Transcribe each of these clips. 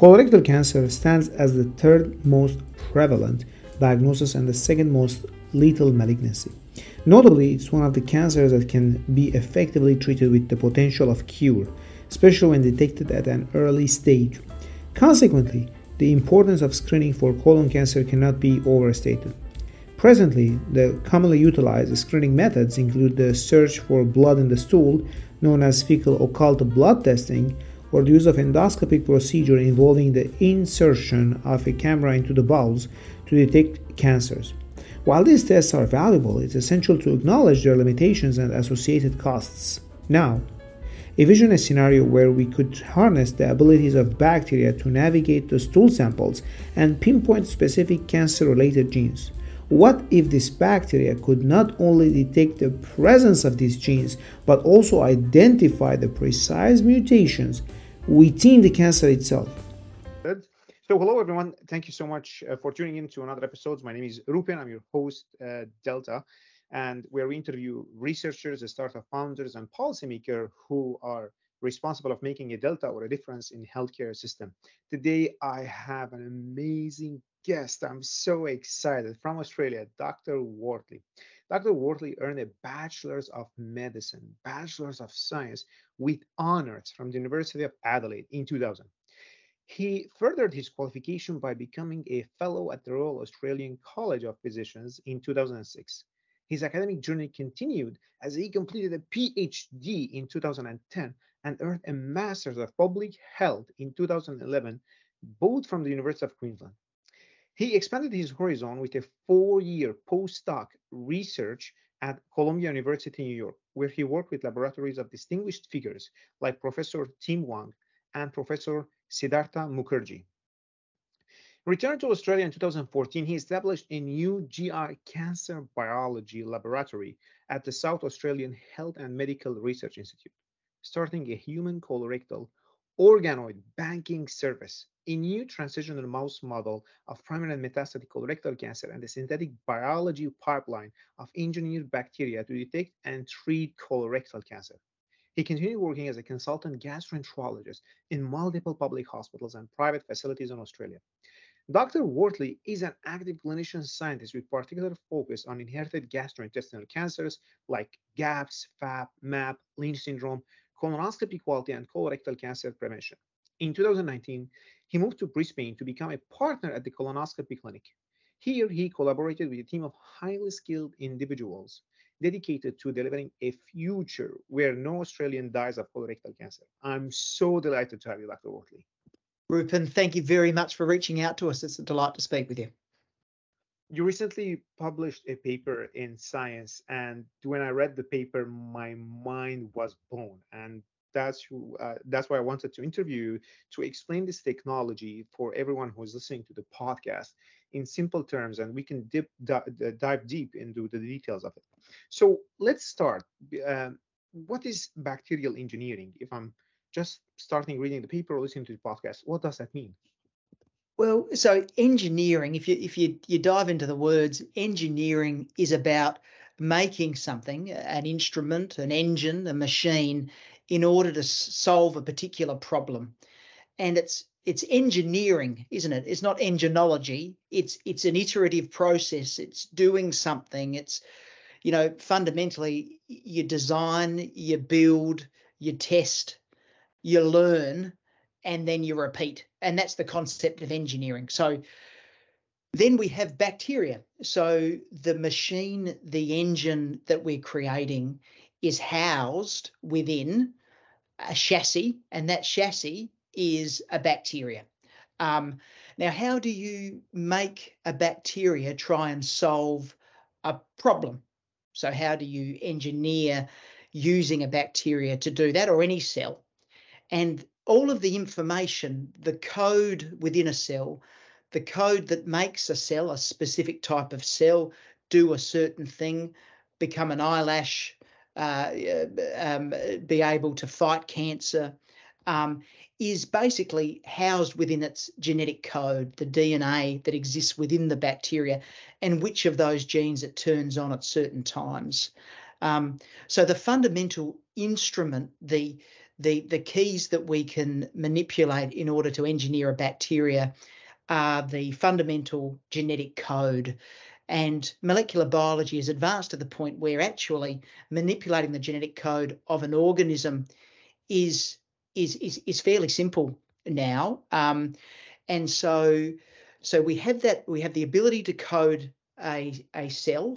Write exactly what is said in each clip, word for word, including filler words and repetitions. Colorectal cancer stands as the third most prevalent diagnosis and the second most lethal malignancy. Notably, it's one of the cancers that can be effectively treated with the potential of cure, especially when detected at an early stage. Consequently, the importance of screening for colon cancer cannot be overstated. Presently, the commonly utilized screening methods include the search for blood in the stool, known as fecal occult blood testing, or the use of endoscopic procedure involving the insertion of a camera into the bowels to detect cancers. While these tests are valuable, it's essential to acknowledge their limitations and associated costs. Now, envision a scenario where we could harness the abilities of bacteria to navigate the stool samples and pinpoint specific cancer-related genes. What if this bacteria could not only detect the presence of these genes, but also identify the precise mutations within the cancer itself? So hello, everyone. Thank you so much uh, for tuning in to another episode. My name is Rupen. I'm your host, uh, Delta, and where we interview researchers, startup founders, and policymakers who are responsible of making a delta or a difference in healthcare system. Today, I have an amazing guest. I'm so excited. From Australia, Doctor Worthley. Doctor Worthley earned a Bachelor's of Medicine, Bachelor's of Science with honors from the University of Adelaide in two thousand. He furthered his qualification by becoming a fellow at the Royal Australian College of Physicians in two thousand six. His academic journey continued as he completed a P H D in two thousand ten and earned a Master's of Public Health in two thousand eleven, both from the University of Queensland. He expanded his horizon with a four-year postdoc research at Columbia University, New York, where he worked with laboratories of distinguished figures like Professor Tim Wang and Professor Siddhartha Mukherjee. Returned to Australia in two thousand fourteen, he established a new G I cancer biology laboratory at the South Australian Health and Medical Research Institute, starting a human colorectal organoid banking service, a new transitional mouse model of primary and metastatic colorectal cancer, and the synthetic biology pipeline of engineered bacteria to detect and treat colorectal cancer. He continued working as a consultant gastroenterologist in multiple public hospitals and private facilities in Australia. Doctor Worthley is an active clinician scientist with particular focus on inherited gastrointestinal cancers like GAPS, FAP, MAP, Lynch syndrome, colonoscopy quality, and colorectal cancer prevention. In two thousand nineteen, he moved to Brisbane to become a partner at the colonoscopy clinic. Here, he collaborated with a team of highly skilled individuals dedicated to delivering a future where no Australian dies of colorectal cancer. I'm so delighted to have you, Doctor Worthley. Rupen, thank you very much for reaching out to us. It's a delight to speak with you. You recently published a paper in Science, and when I read the paper, my mind was blown. And that's who, uh, that's why I wanted to interview you to explain this technology for everyone who is listening to the podcast in simple terms, and we can dip, d- dive deep into the details of it. So let's start. Um, what is bacterial engineering? If I'm just starting reading the paper or listening to the podcast, what does that mean? Well, so engineering, if you if you, you dive into the words, engineering is about making something, an instrument, an engine, a machine, in order to solve a particular problem. And it's it's engineering, isn't it? It's not enginology. It's it's an iterative process. It's doing something. It's, you know, fundamentally, you design, you build, you test, you learn, and then you repeat. And that's the concept of engineering. So then we have bacteria. So the machine, the engine that we're creating is housed within a chassis, and that chassis is a bacteria. Um, now, how do you make a bacteria try and solve a problem? So how do you engineer using a bacteria to do that, or any cell? And all of the information, the code within a cell, the code that makes a cell, a specific type of cell, do a certain thing, become an eyelash, uh, um, be able to fight cancer, um, is basically housed within its genetic code, the D N A that exists within the bacteria, and which of those genes it turns on at certain times. Um, so the fundamental instrument, the the, the keys that we can manipulate in order to engineer a bacteria are the fundamental genetic code. And molecular biology has advanced to the point where actually manipulating the genetic code of an organism is is is, is fairly simple now. Um, and so so we have that, we have the ability to code a, a cell.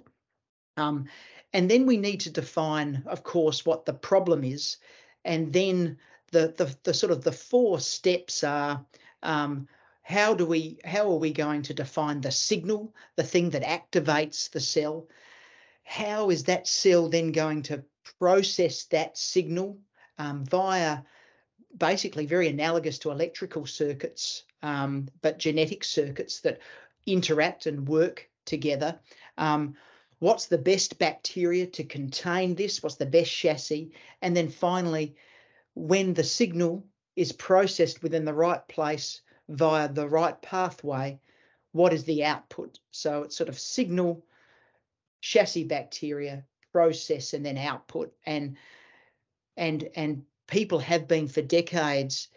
Um, and then we need to define, of course, what the problem is. And then the the, the sort of the four steps are, um, how do we how are we going to define the signal, the thing that activates the cell? How is that cell then going to process that signal um, via basically very analogous to electrical circuits, um, but genetic circuits that interact and work together? Um, What's the best bacteria to contain this? What's the best chassis? And then finally, when the signal is processed within the right place via the right pathway, what is the output? So it's sort of signal, chassis, bacteria, process, and then output. And and and people have been for decades,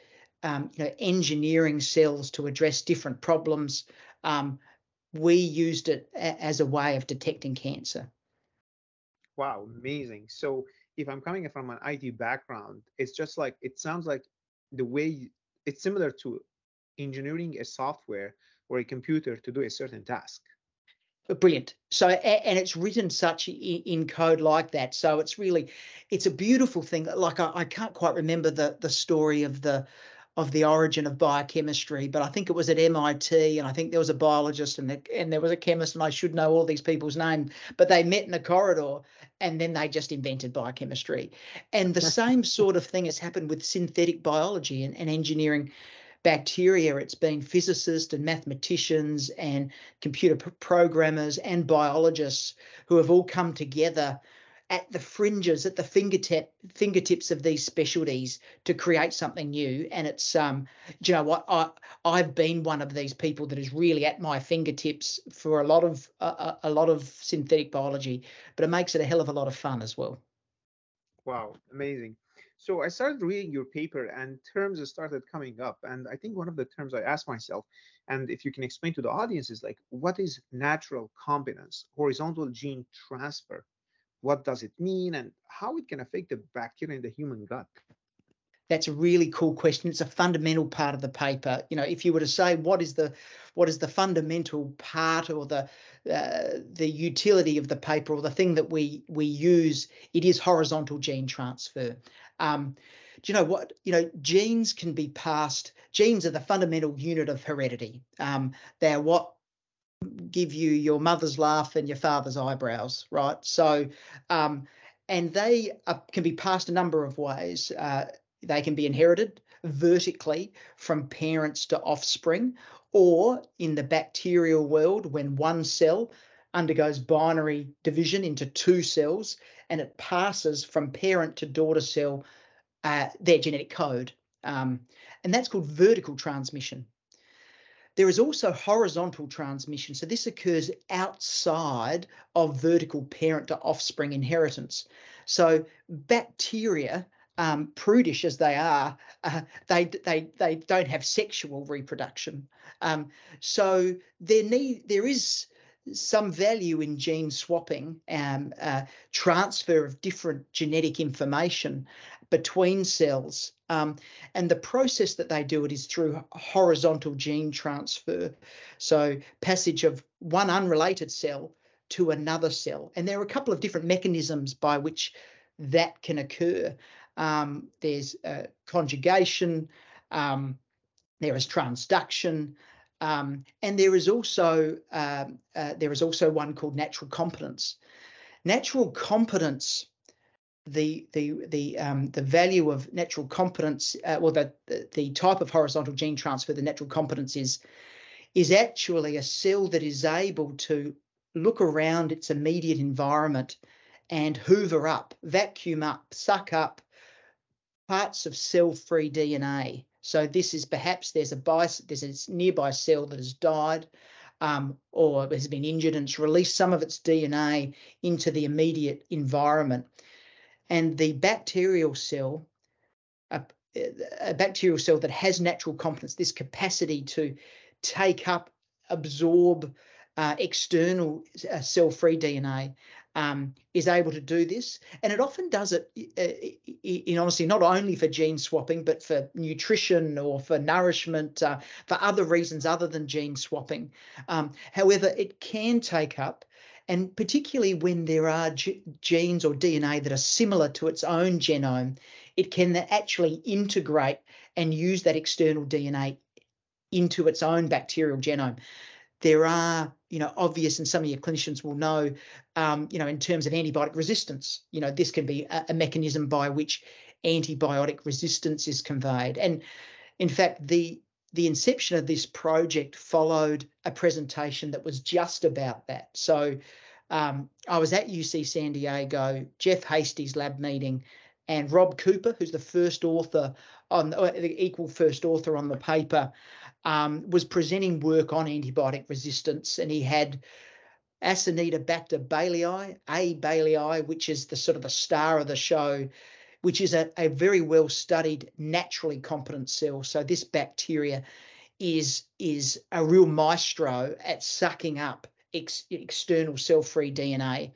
um, you know, engineering cells to address different problems. Um, we used it as a way of detecting cancer. Wow, amazing. So if I'm coming from an I T background, it's just like, it sounds like the way you, it's similar to engineering a software or a computer to do a certain task. Brilliant. So, and it's written such in code like that. So it's really, it's a beautiful thing. Like I, I can't quite remember the the story of the of the origin of biochemistry, but I think it was at M I T, and I think there was a biologist and, the, and there was a chemist, and I should know all these people's names, but they met in a corridor and then they just invented biochemistry. And the same sort of thing has happened with synthetic biology and, and engineering bacteria. It's been physicists and mathematicians and computer p- programmers and biologists who have all come together at the fringes, at the fingertip, fingertips of these specialties to create something new. And it's, um, do you know what, I, I've been one of these people that is really at my fingertips for a lot of a, a lot of synthetic biology, but it makes it a hell of a lot of fun as well. Wow, amazing. So I started reading your paper and terms started coming up. And I think one of the terms I asked myself, and if you can explain to the audience, is like, what is natural combinants, horizontal gene transfer? What does it mean, and how it can affect the bacteria in the human gut? That's a really cool question. It's a fundamental part of the paper. You know, if you were to say what is the what is the fundamental part or the uh, the utility of the paper or the thing that we we use, it is horizontal gene transfer. Um, do you know what? You know, genes can be passed. Genes are the fundamental unit of heredity. Um, they're what give you your mother's laugh and your father's eyebrows, right? So, um, and they are, can be passed a number of ways. Uh, they can be inherited vertically from parents to offspring, or in the bacterial world, when one cell undergoes binary division into two cells and it passes from parent to daughter cell uh, their genetic code. Um, and that's called vertical transmission. There is also horizontal transmission. So this occurs outside of vertical parent to offspring inheritance. So bacteria, um, prudish as they are, uh, they, they, they don't have sexual reproduction. Um, so there need, there is some value in gene swapping and uh, transfer of different genetic information between cells. Um, and the process that they do it is through horizontal gene transfer. So passage of one unrelated cell to another cell. And there are a couple of different mechanisms by which that can occur. Um, there's uh, conjugation, um, there is transduction, Um, and there is also uh, uh, there is also one called natural competence. Natural competence, the the the um, the value of natural competence, uh, well, the, the the type of horizontal gene transfer, the natural competence is is actually a cell that is able to look around its immediate environment and hoover up, vacuum up, suck up parts of cell-free D N A. So this is perhaps there's a, bias, there's a nearby cell that has died um, or has been injured, and it's released some of its D N A into the immediate environment. And the bacterial cell uh, a bacterial cell that has natural competence, this capacity to take up, absorb uh, external uh, cell-free D N A, um, is able to do this. And it often does it, uh, in honesty, not only for gene swapping, but for nutrition or for nourishment, uh, for other reasons other than gene swapping. Um, however, it can take up, and particularly when there are g- genes or D N A that are similar to its own genome, it can actually integrate and use that external D N A into its own bacterial genome. There are, you know, obvious, and some of your clinicians will know, um, you know, in terms of antibiotic resistance, you know, this can be a, a mechanism by which antibiotic resistance is conveyed. And in fact, the the inception of this project followed a presentation that was just about that. So um, I was at U C San Diego, Jeff Hasty's lab meeting, and Rob Cooper, who's the first author on the equal first author on the paper, um, was presenting work on antibiotic resistance, and he had Acinetobacter baylyi, A. baylyi, which is the sort of the star of the show, which is a, a very well studied naturally competent cell. So this bacteria is is a real maestro at sucking up ex, external cell-free D N A.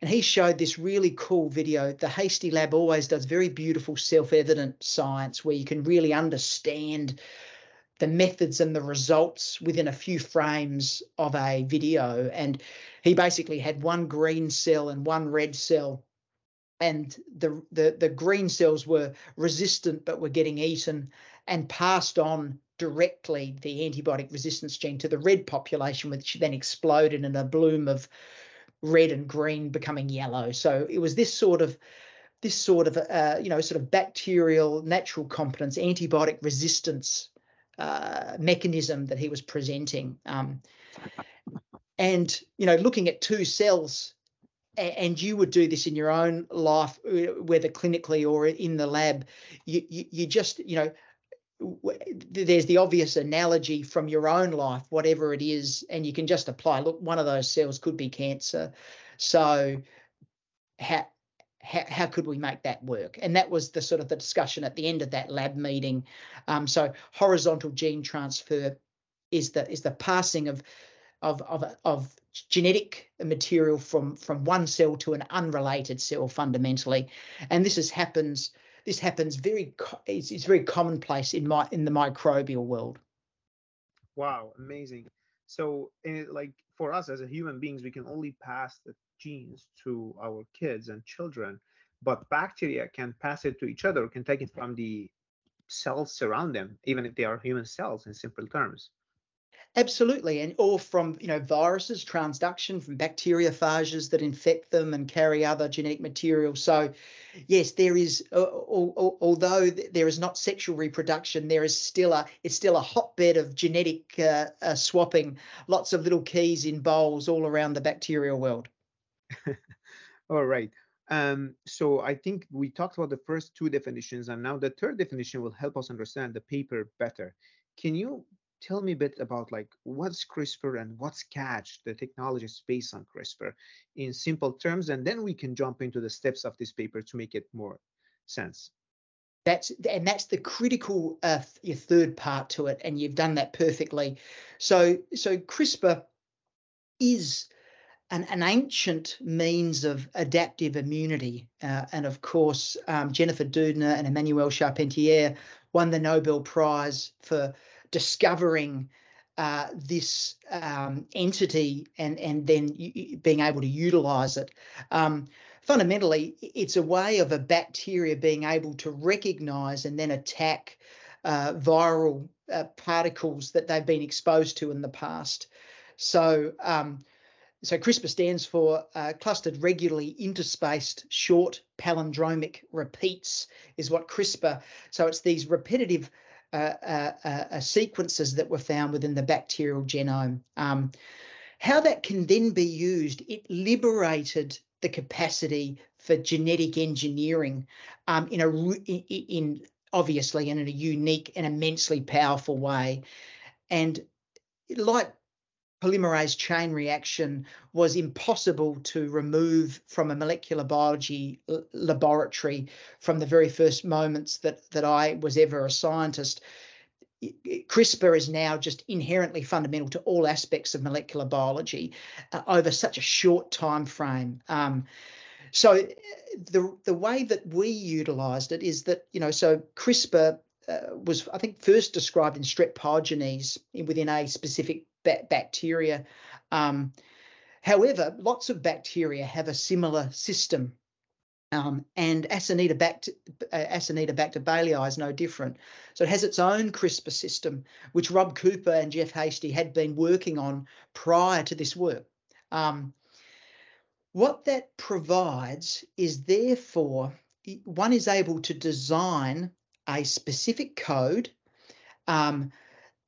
And he showed this really cool video. The Hasty Lab always does very beautiful self-evident science where you can really understand the methods and the results within a few frames of a video. And he basically had one green cell and one red cell. And the, the, the green cells were resistant but were getting eaten and passed on directly the antibiotic resistance gene to the red population, which then exploded in a bloom of red and green becoming yellow. So it was this sort of, this sort of, uh, you know, sort of bacterial natural competence, antibiotic resistance uh, mechanism that he was presenting. Um, and, you know, looking at two cells, and you would do this in your own life, whether clinically or in the lab, you, you, you just, you know, there's the obvious analogy from your own life, whatever it is, and you can just apply, look, one of those cells could be cancer. So how, how, how could we make that work? And that was the sort of the discussion at the end of that lab meeting. Um, so horizontal gene transfer is the is the passing of of of, of genetic material from, from one cell to an unrelated cell fundamentally. And this is, happens This happens very. It's, it's very commonplace in my in the microbial world. Wow, amazing! So, and it, like for us as a human beings, we can only pass the genes to our kids and children, but bacteria can pass it to each other, can take it from the cells around them, even if they are human cells. In simple terms. Absolutely, and or from you know viruses, transduction from bacteriophages that infect them and carry other genetic material. So, yes, there is. Uh, although there is not sexual reproduction, there is still a it's still a hotbed of genetic uh, uh, swapping. Lots of little keys in bowls all around the bacterial world. All right. Um, so I think we talked about the first two definitions, and now the third definition will help us understand the paper better. Can you tell me a bit about like what's CRISPR and what's CATCH, the technology based on CRISPR in simple terms, and then we can jump into the steps of this paper to make it more sense. That's and that's the critical uh, your third part to it, and you've done that perfectly. So so CRISPR is an, an ancient means of adaptive immunity, uh, and of course um, Jennifer Doudna and Emmanuelle Charpentier won the Nobel Prize for discovering uh, this um, entity and and then y- being able to utilize it. Um, fundamentally, it's a way of a bacteria being able to recognize and then attack uh, viral uh, particles that they've been exposed to in the past. So, um, so CRISPR stands for uh, clustered, regularly interspaced, short palindromic repeats is what CRISPR. So it's these repetitive Uh, uh, uh, sequences that were found within the bacterial genome. Um, how that can then be used, it liberated the capacity for genetic engineering um, in a in, in obviously in a unique and immensely powerful way. And like polymerase chain reaction was impossible to remove from a molecular biology laboratory from the very first moments that, that I was ever a scientist. CRISPR is now just inherently fundamental to all aspects of molecular biology uh, over such a short time frame. Um, so the, the way that we utilised it is that, you know, so CRISPR uh, was, I think, first described in strep pyogenes within a specific bacteria. Um, however, lots of bacteria have a similar system, um, and Acinetobacter, Acinetobacter baylyi is no different. So it has its own CRISPR system, which Rob Cooper and Jeff Hasty had been working on prior to this work. Um, what that provides is, therefore, one is able to design a specific code um,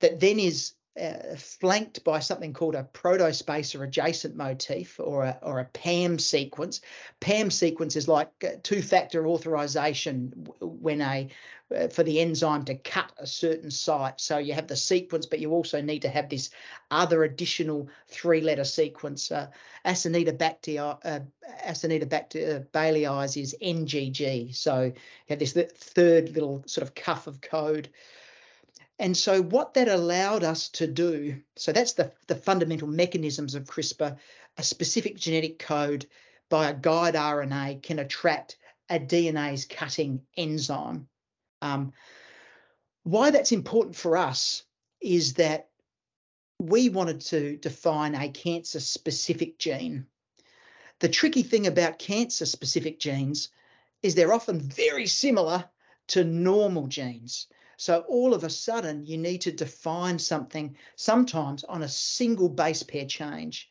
that then is Uh, flanked by something called a protospacer adjacent motif, or a, or a P A M sequence. P A M sequence is like two-factor authorization when a uh, for the enzyme to cut a certain site. So you have the sequence, but you also need to have this other additional three-letter sequence. Uh, Acinetobacter uh, Acinetobacter baylyi is N G G. So you have this third little sort of cuff of code. And so what that allowed us to do, so that's the, the fundamental mechanisms of CRISPR. A specific genetic code by a guide R N A can attract a D N A's cutting enzyme. Um, why that's important for us is that we wanted to define a cancer-specific gene. The tricky thing about cancer-specific genes is they're often very similar to normal genes. So all of a sudden, you need to define something, sometimes on a single base pair change.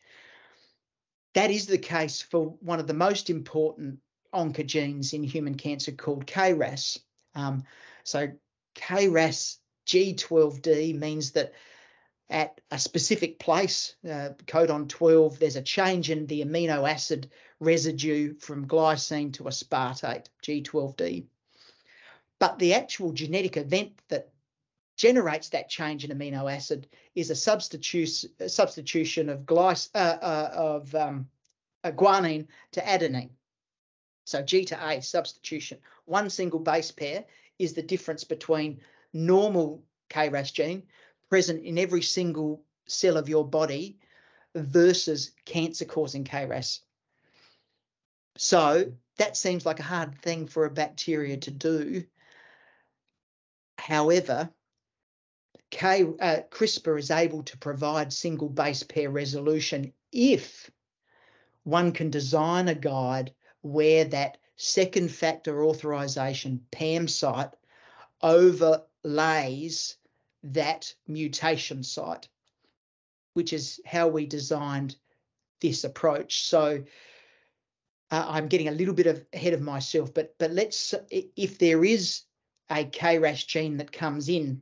That is the case for one of the most important oncogenes in human cancer, called K R A S. Um, so K R A S G twelve D means that at a specific place, uh, codon twelve, there's a change in the amino acid residue from glycine to aspartate, G twelve D. But the actual genetic event that generates that change in amino acid is a substitution, a substitution of, glyce, uh, uh, of um, uh, guanine to adenine. So G to A substitution. One single base pair is the difference between normal K R A S gene present in every single cell of your body versus cancer-causing K R A S. So that seems like a hard thing for a bacteria to do. However, K, uh, CRISPR is able to provide single base pair resolution if one can design a guide where that second factor authorization P A M site overlays that mutation site, which is how we designed this approach. So uh, I'm getting a little bit of ahead of myself, but but let's, if there is a K R A S gene that comes in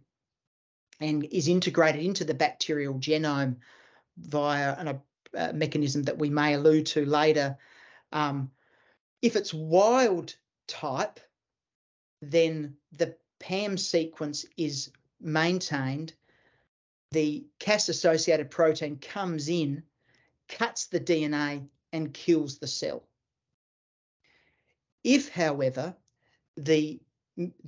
and is integrated into the bacterial genome via an, a mechanism that we may allude to later. Um, if it's wild type, then the P A M sequence is maintained. The C A S-associated protein comes in, cuts the D N A, and kills the cell. If, however, the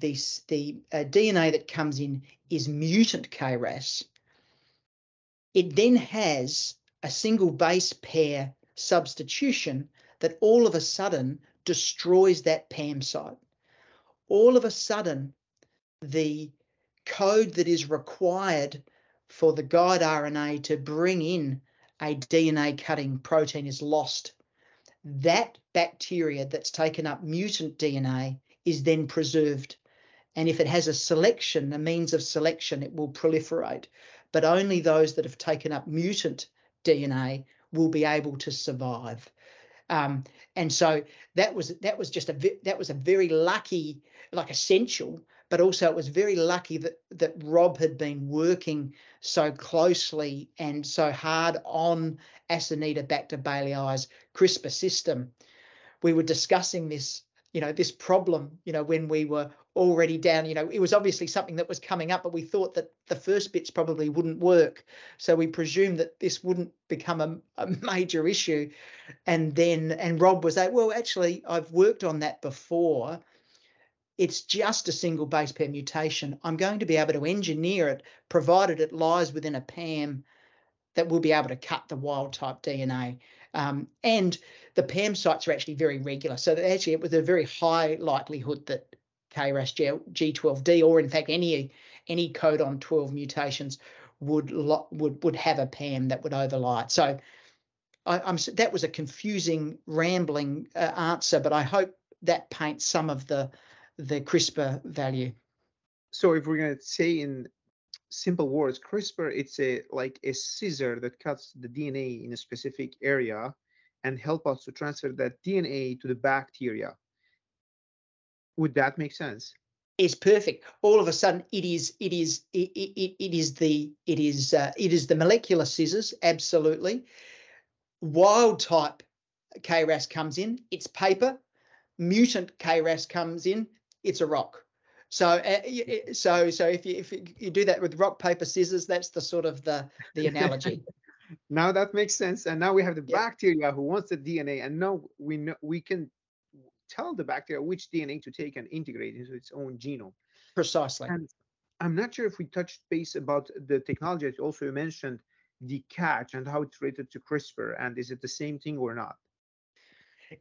The, the uh, D N A that comes in is mutant K R A S, it then has a single base pair substitution that all of a sudden destroys that P A M site. All of a sudden, the code that is required for the guide R N A to bring in a D N A cutting protein is lost. That bacteria that's taken up mutant D N A is then preserved. And if it has a selection, a means of selection, it will proliferate. But only those that have taken up mutant D N A will be able to survive. Um, and so that was that was just a that was a very lucky, like essential, but also it was very lucky that that Rob had been working so closely and so hard on Acinetobacter baylyi's CRISPR system. We were discussing this, you know, this problem, you know, when we were already down. You know, it was obviously something that was coming up, but we thought that the first bits probably wouldn't work. So we presumed that this wouldn't become a, a major issue. And then, and Rob was like, well, actually, I've worked on that before. It's just a single base pair mutation. I'm going to be able to engineer it, provided it lies within a P A M, that we'll be able to cut the wild type D N A. Um, and the P A M sites are actually very regular. So that actually it was a very high likelihood that K RAS G twelve D, or in fact any any codon twelve mutations, would would would have a P A M that would overlie it. So I, I'm that was a confusing, rambling uh, answer, but I hope that paints some of the the CRISPR value. So if we're going to say in simple words, CRISPR, it's a like a scissor that cuts the D N A in a specific area and help us to transfer that D N A to the bacteria. Would that make sense? It's perfect. All of a sudden, it is it is it it, it is the it is uh, it is the molecular scissors. Absolutely. Wild type K RAS comes in. It's paper. Mutant K RAS comes in. It's a rock. So uh, so so if you if you do that with rock, paper, scissors, that's the sort of the the analogy. Now that makes sense. And now we have the yeah. bacteria who wants the D N A, and now we know we can tell the bacteria which D N A to take and integrate into its own genome. Precisely. And I'm not sure if we touched base about the technology that you also mentioned, the CATCH, and how it's related to CRISPR, and is it the same thing or not?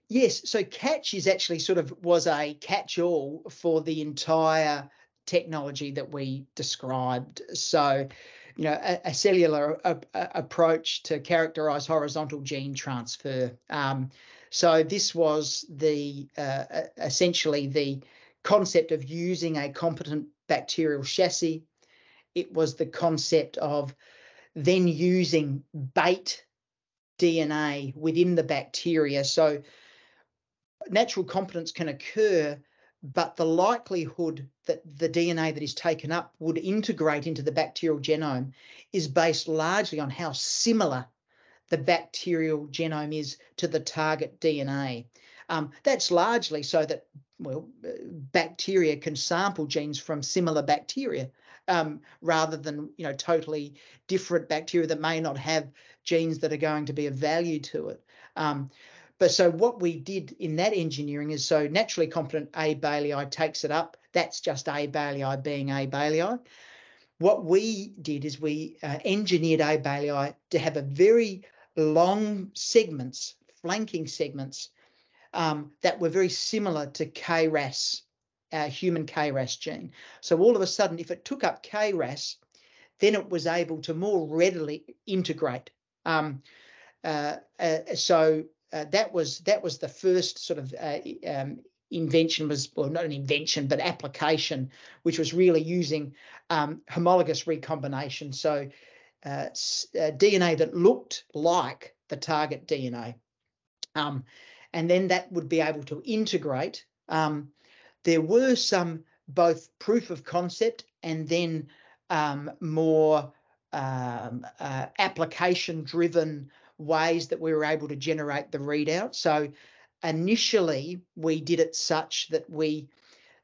Yes, so CATCH is actually sort of was a catch-all for the entire technology that we described. So, you know, a, a cellular a, a approach to characterize horizontal gene transfer. Um, So this was the uh, essentially the concept of using a competent bacterial chassis. It was the concept of then using bait D N A within the bacteria. So natural competence can occur, but the likelihood that the D N A that is taken up would integrate into the bacterial genome is based largely on how similar the bacterial genome is to the target D N A. Um, that's largely so that, well, bacteria can sample genes from similar bacteria um, rather than, you know, totally different bacteria that may not have genes that are going to be of value to it. Um, but so what we did in that engineering is, so naturally competent A. baylyi takes it up. That's just A. baylyi being A. baylyi. What we did is we uh, engineered A. baylyi to have a very long segments, flanking segments, um, that were very similar to K RAS, uh, human K RAS gene. So all of a sudden, if it took up K RAS, then it was able to more readily integrate. Um, uh, uh, so uh, that was that was the first sort of uh, um, invention was, well, not an invention, but application, which was really using um, homologous recombination. So Uh, uh, D N A that looked like the target D N A. Um, and then that would be able to integrate. Um, there were some both proof of concept and then um, more um, uh, application-driven ways that we were able to generate the readout. So initially we did it such that we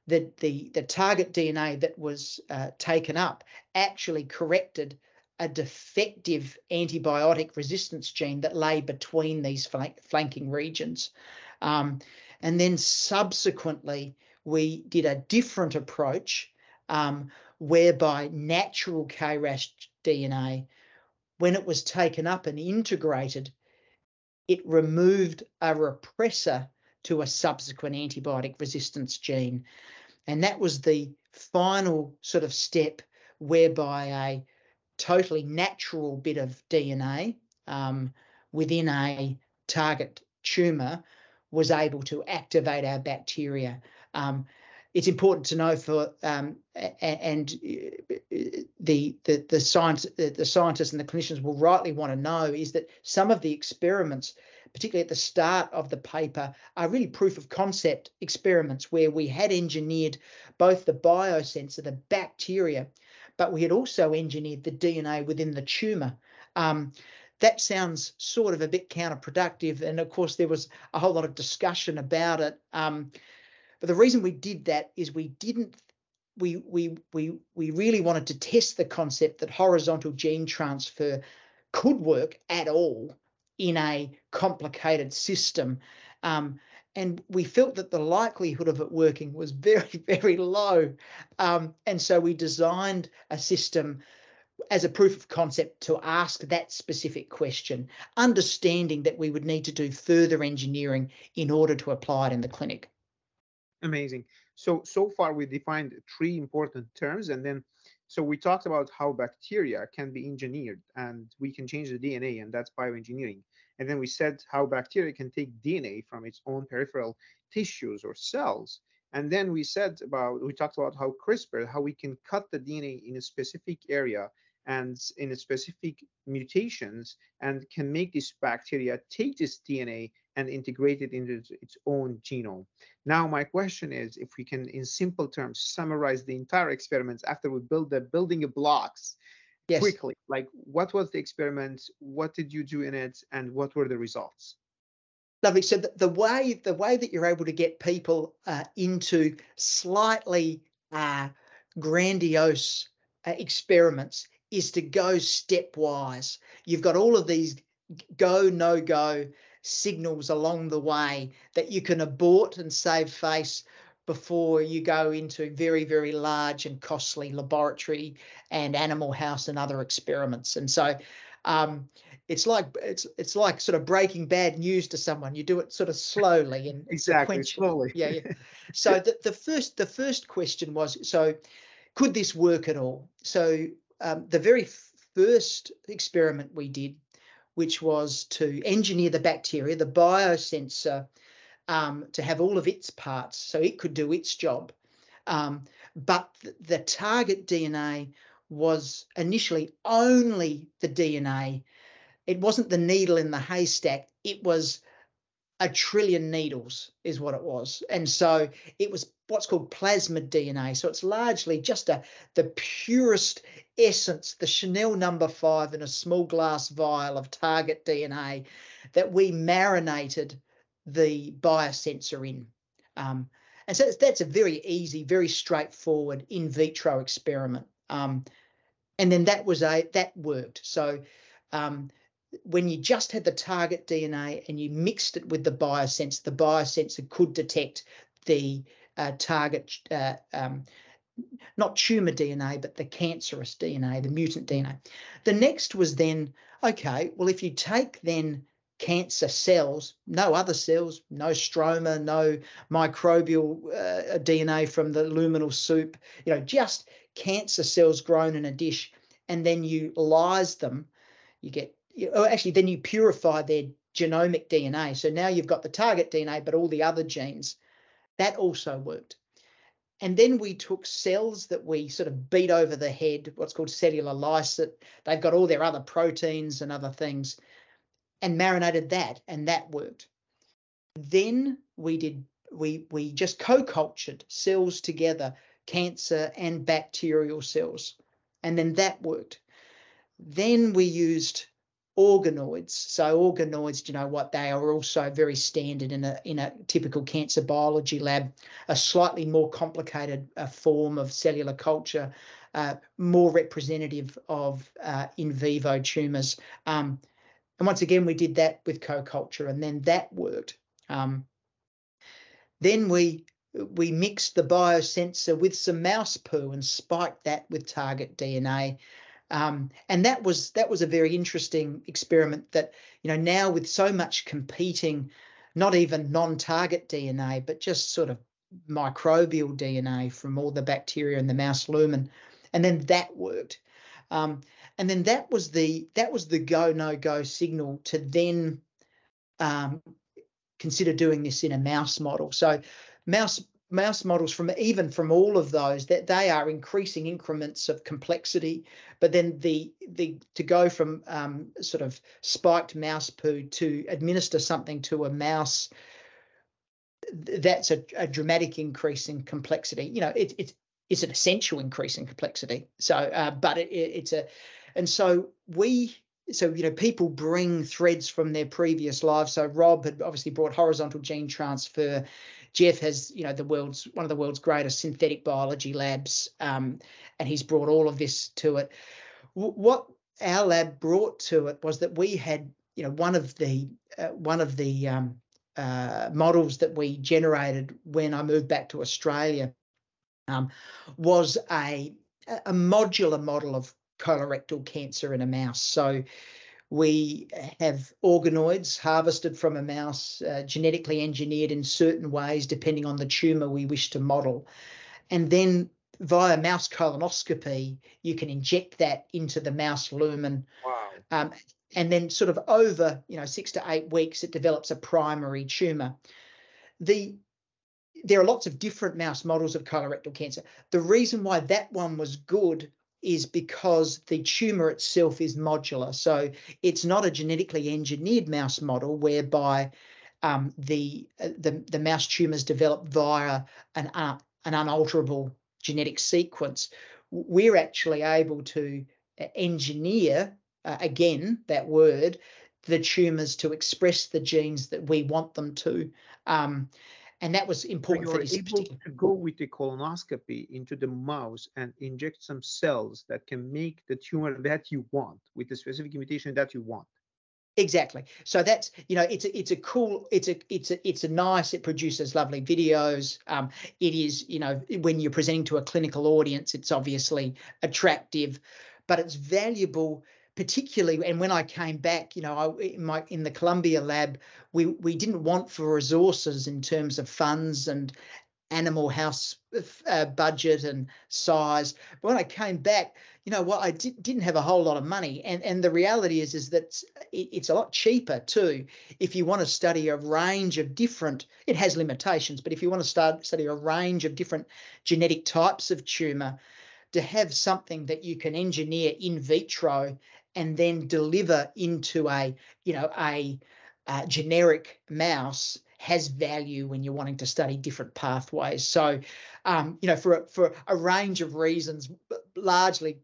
that the, the target D N A that was uh, taken up actually corrected a defective antibiotic resistance gene that lay between these flank, flanking regions. Um, and then subsequently, we did a different approach um, whereby natural K RAS D N A, when it was taken up and integrated, it removed a repressor to a subsequent antibiotic resistance gene. And that was the final sort of step whereby a totally natural bit of D N A um, within a target tumour was able to activate our bacteria. Um, it's important to know for um, and the, the the science the scientists and the clinicians will rightly want to know is that some of the experiments, particularly at the start of the paper, are really proof of concept experiments where we had engineered both the biosensor, the bacteria, but we had also engineered the D N A within the tumour. Um, that sounds sort of a bit counterproductive. And of course, there was a whole lot of discussion about it. Um, But the reason we did that is we didn't we we we we really wanted to test the concept that horizontal gene transfer could work at all in a complicated system. Um, and we felt that the likelihood of it working was very, very low. Um, and so we designed a system as a proof of concept to ask that specific question, understanding that we would need to do further engineering in order to apply it in the clinic. Amazing. So, so far we defined three important terms, and then so we talked about how bacteria can be engineered and we can change the D N A, and that's bioengineering. And then we said how bacteria can take D N A from its own peripheral tissues or cells. And then we said about, we talked about how CRISPR, how we can cut the D N A in a specific area and in a specific mutations, and can make this bacteria take this D N A and integrate it into its own genome. Now, my question is, if we can, in simple terms, summarize the entire experiments after we build the building blocks yes. quickly, like what was the experiment, what did you do in it, and what were the results? Lovely. So the, the way the way that you're able to get people uh, into slightly uh, grandiose uh, experiments is to go stepwise. You've got all of these go, no go signals along the way that you can abort and save face before you go into very, very large and costly laboratory and animal house and other experiments. And so um, it's like it's it's like sort of breaking bad news to someone. You do it sort of slowly and exactly sequentially. slowly. yeah, yeah. So the, the first the first question was, so could this work at all? So Um, the very first experiment we did, which was to engineer the bacteria, the biosensor, um, to have all of its parts so it could do its job. Um, but th- the target D N A was initially only the D N A. It wasn't the needle in the haystack. It was a trillion needles is what it was. And so it was what's called plasmid D N A. So it's largely just a, the purest essence, the Chanel number five in a small glass vial of target D N A that we marinated the biosensor in. Um, and so that's a very easy, very straightforward in vitro experiment. Um, and then that was a, that worked. So, um, when you just had the target D N A and you mixed it with the biosensor, the biosensor could detect the uh, target, uh, um, not tumour D N A, but the cancerous D N A, the mutant D N A. The next was then, okay, well, if you take then cancer cells, no other cells, no stroma, no microbial uh, D N A from the luminal soup, you know, just cancer cells grown in a dish, and then you lyse them, you get Oh, actually, then you purify their genomic D N A. So now you've got the target D N A, but all the other genes. That also worked. And then we took cells that we sort of beat over the head, what's called cellular lysate. They've got all their other proteins and other things, and marinated that, and that worked. Then we did we we just co-cultured cells together, cancer and bacterial cells, and then that worked. Then we used organoids. So organoids, you know what, they are also very standard in a in a typical cancer biology lab, a slightly more complicated uh, form of cellular culture, uh, more representative of uh, in vivo tumours. Um, and once again, we did that with co-culture, and then that worked. Um, then we we mixed the biosensor with some mouse poo and spiked that with target D N A. Um, and that was that was a very interesting experiment that, you know, now with so much competing, not even non-target D N A, but just sort of microbial D N A from all the bacteria in the mouse lumen. And then that worked. Um, and then that was the that was the go, no go signal to then um, consider doing this in a mouse model. So mouse Mouse models from even from all of those, that they are increasing increments of complexity, but then the the to go from um, sort of spiked mouse poo to administer something to a mouse, that's a, a dramatic increase in complexity. You know, it, it it's an essential increase in complexity. So, uh, but it, it, it's a, and so we. So, you know, people bring threads from their previous lives. So Rob had obviously brought horizontal gene transfer Jeff has, you know, the world's one of the world's greatest synthetic biology labs, um, and he's brought all of this to it. W- what our lab brought to it was that we had, you know, one of the uh, one of the um, uh, models that we generated when I moved back to Australia um, was a a modular model of colorectal cancer in a mouse. So we have organoids harvested from a mouse, uh, genetically engineered in certain ways, depending on the tumour we wish to model. And then via mouse colonoscopy, you can inject that into the mouse lumen. Wow. Um, and then sort of over, you know, six to eight weeks, it develops a primary tumour. The There are lots of different mouse models of colorectal cancer. The reason why that one was good is because the tumour itself is modular. So it's not a genetically engineered mouse model whereby um, the, the the mouse tumours develop via an, uh, an unalterable genetic sequence. We're actually able to engineer, uh, again, that word, the tumours to express the genes that we want them to. Um, And that was important so for this able particular... to go with the colonoscopy into the mouse and inject some cells that can make the tumor that you want with the specific mutation that you want. Exactly. So that's, you know, it's a, it's a cool, it's a, it's a, it's a nice, it produces lovely videos. Um, it is, you know, when you're presenting to a clinical audience, it's obviously attractive, but it's valuable. Particularly, and when I came back, you know, I, in, my, in the Columbia lab, we, we didn't want for resources in terms of funds and animal house uh, budget and size. But when I came back, you know, well, I di- didn't have a whole lot of money. And, and the reality is, is that it, it's a lot cheaper too. If you want to study a range of different, it has limitations, but if you want to start study a range of different genetic types of tumour, to have something that you can engineer in vitro and then deliver into a, you know, a, a generic mouse has value when you're wanting to study different pathways. So, um, you know, for for a range of reasons, largely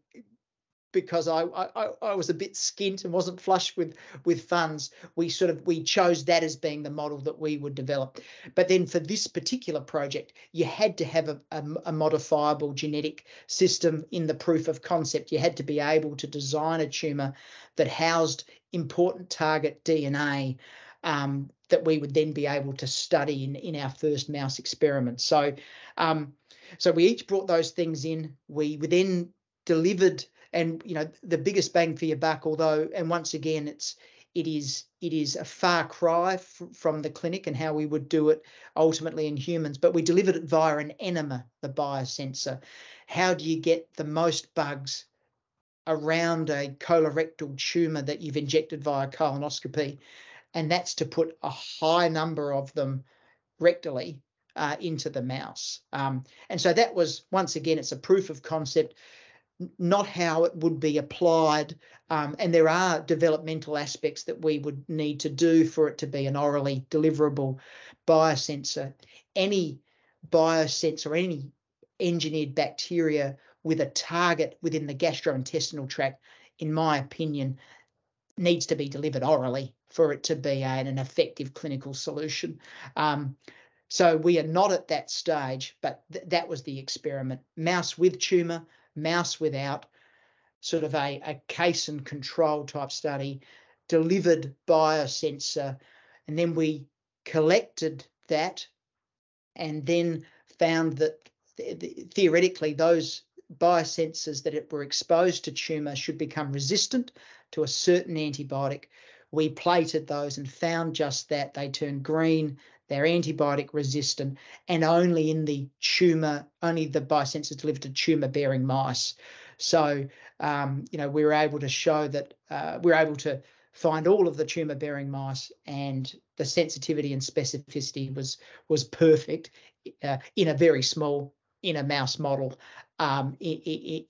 because I, I I was a bit skint and wasn't flush with with funds, we sort of we chose that as being the model that we would develop. But then for this particular project, you had to have a, a, a modifiable genetic system in the proof of concept. You had to be able to design a tumour that housed important target D N A um, that we would then be able to study in, in our first mouse experiment. So, um, so we each brought those things in. We, we then delivered. And, you know, the biggest bang for your buck, although, and once again, it's, it is, it is a far cry f- from the clinic and how we would do it ultimately in humans, but we delivered it via an enema, the biosensor. How do you get the most bugs around a colorectal tumour that you've injected via colonoscopy? And that's to put a high number of them rectally uh, into the mouse. Um, and so that was, once again, it's a proof of concept, not how it would be applied. Um, and there are developmental aspects that we would need to do for it to be an orally deliverable biosensor. Any biosensor, any engineered bacteria with a target within the gastrointestinal tract, in my opinion, needs to be delivered orally for it to be an, an effective clinical solution. Um, so we are not at that stage, but th- that was the experiment. Mouse with tumour, mouse without, sort of a, a case and control type study, delivered biosensor, and then we collected that and then found that th- th- theoretically those biosensors that it were exposed to tumour should become resistant to a certain antibiotic. We plated those and found just that. They turned green. They're antibiotic resistant, and only in the tumour, only the biosensors delivered to tumour-bearing mice. So, um, you know, we were able to show that uh, we were able to find all of the tumour-bearing mice, and the sensitivity and specificity was was perfect uh, in a very small in a mouse model um, in,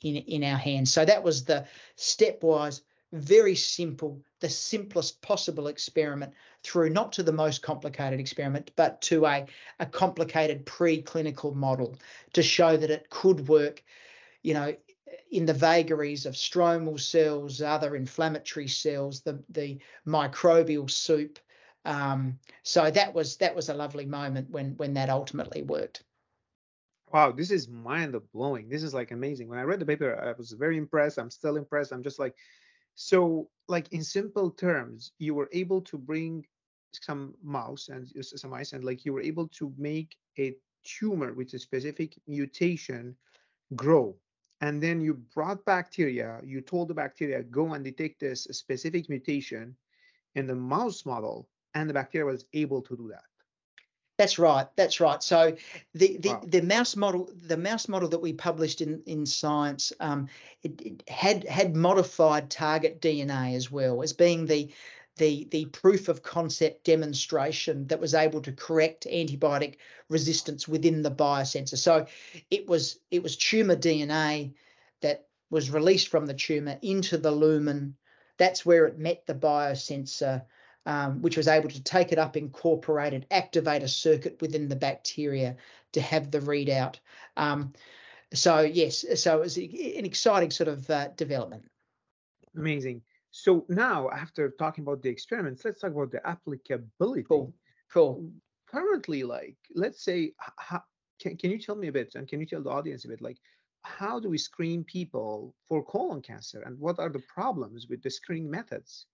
in in our hands. So that was the stepwise, very simple, the simplest possible experiment through not to the most complicated experiment, but to a, a complicated preclinical model to show that it could work, you know, in the vagaries of stromal cells, other inflammatory cells, the, the microbial soup, Um, so that was that was a lovely moment when when that ultimately worked. Wow, this is mind blowing. This is like amazing. When I read the paper, I was very impressed. I'm still impressed. I'm just like, so like in simple terms, you were able to bring some mouse and some mice, and like you were able to make a tumor with a specific mutation grow. And then you brought bacteria, you told the bacteria, go and detect this specific mutation in the mouse model, and the bacteria was able to do that. That's right. That's right. So the the, wow. the mouse model, the mouse model that we published in in Science, um, it, it had had modified target D N A as well as being the the the proof of concept demonstration that was able to correct antibiotic resistance within the biosensor. So it was it was tumor D N A that was released from the tumor into the lumen. That's where it met the biosensor, Um, which was able to take it up, incorporate it, activate a circuit within the bacteria to have the readout. Um, so, yes, so it was an exciting sort of uh, development. Amazing. So now, after talking about the experiments, let's talk about the applicability. Cool. Cool. Currently, like, let's say, how, can, can you tell me a bit, and can you tell the audience a bit, like, how do we screen people for colon cancer, and what are the problems with the screening methods?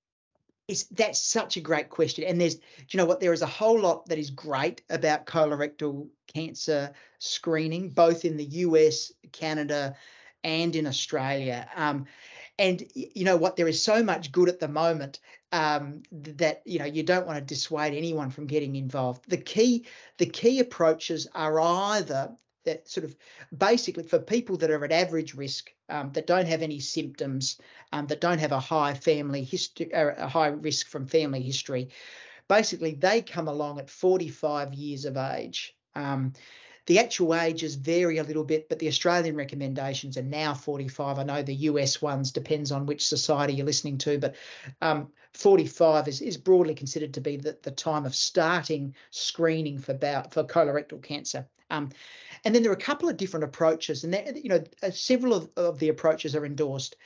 It's, that's such a great question. And there's, do you know what, there is a whole lot that is great about colorectal cancer screening, both in the U S, Canada, and in Australia. Um, and you know what, there is so much good at the moment um, that, you know, you don't want to dissuade anyone from getting involved. The key, the key approaches are either that sort of basically for people that are at average risk, um, that don't have any symptoms, um, that don't have a high family history, or a high risk from family history, basically they come along at forty-five years of age. Um, the actual ages vary a little bit, but the Australian recommendations are now forty-five. I know the U S ones, depends on which society you're listening to, but um, forty-five is, is broadly considered to be the, the time of starting screening for, for colorectal cancer. Um, and then there are a couple of different approaches, and there, you know, several of, of the approaches are endorsed.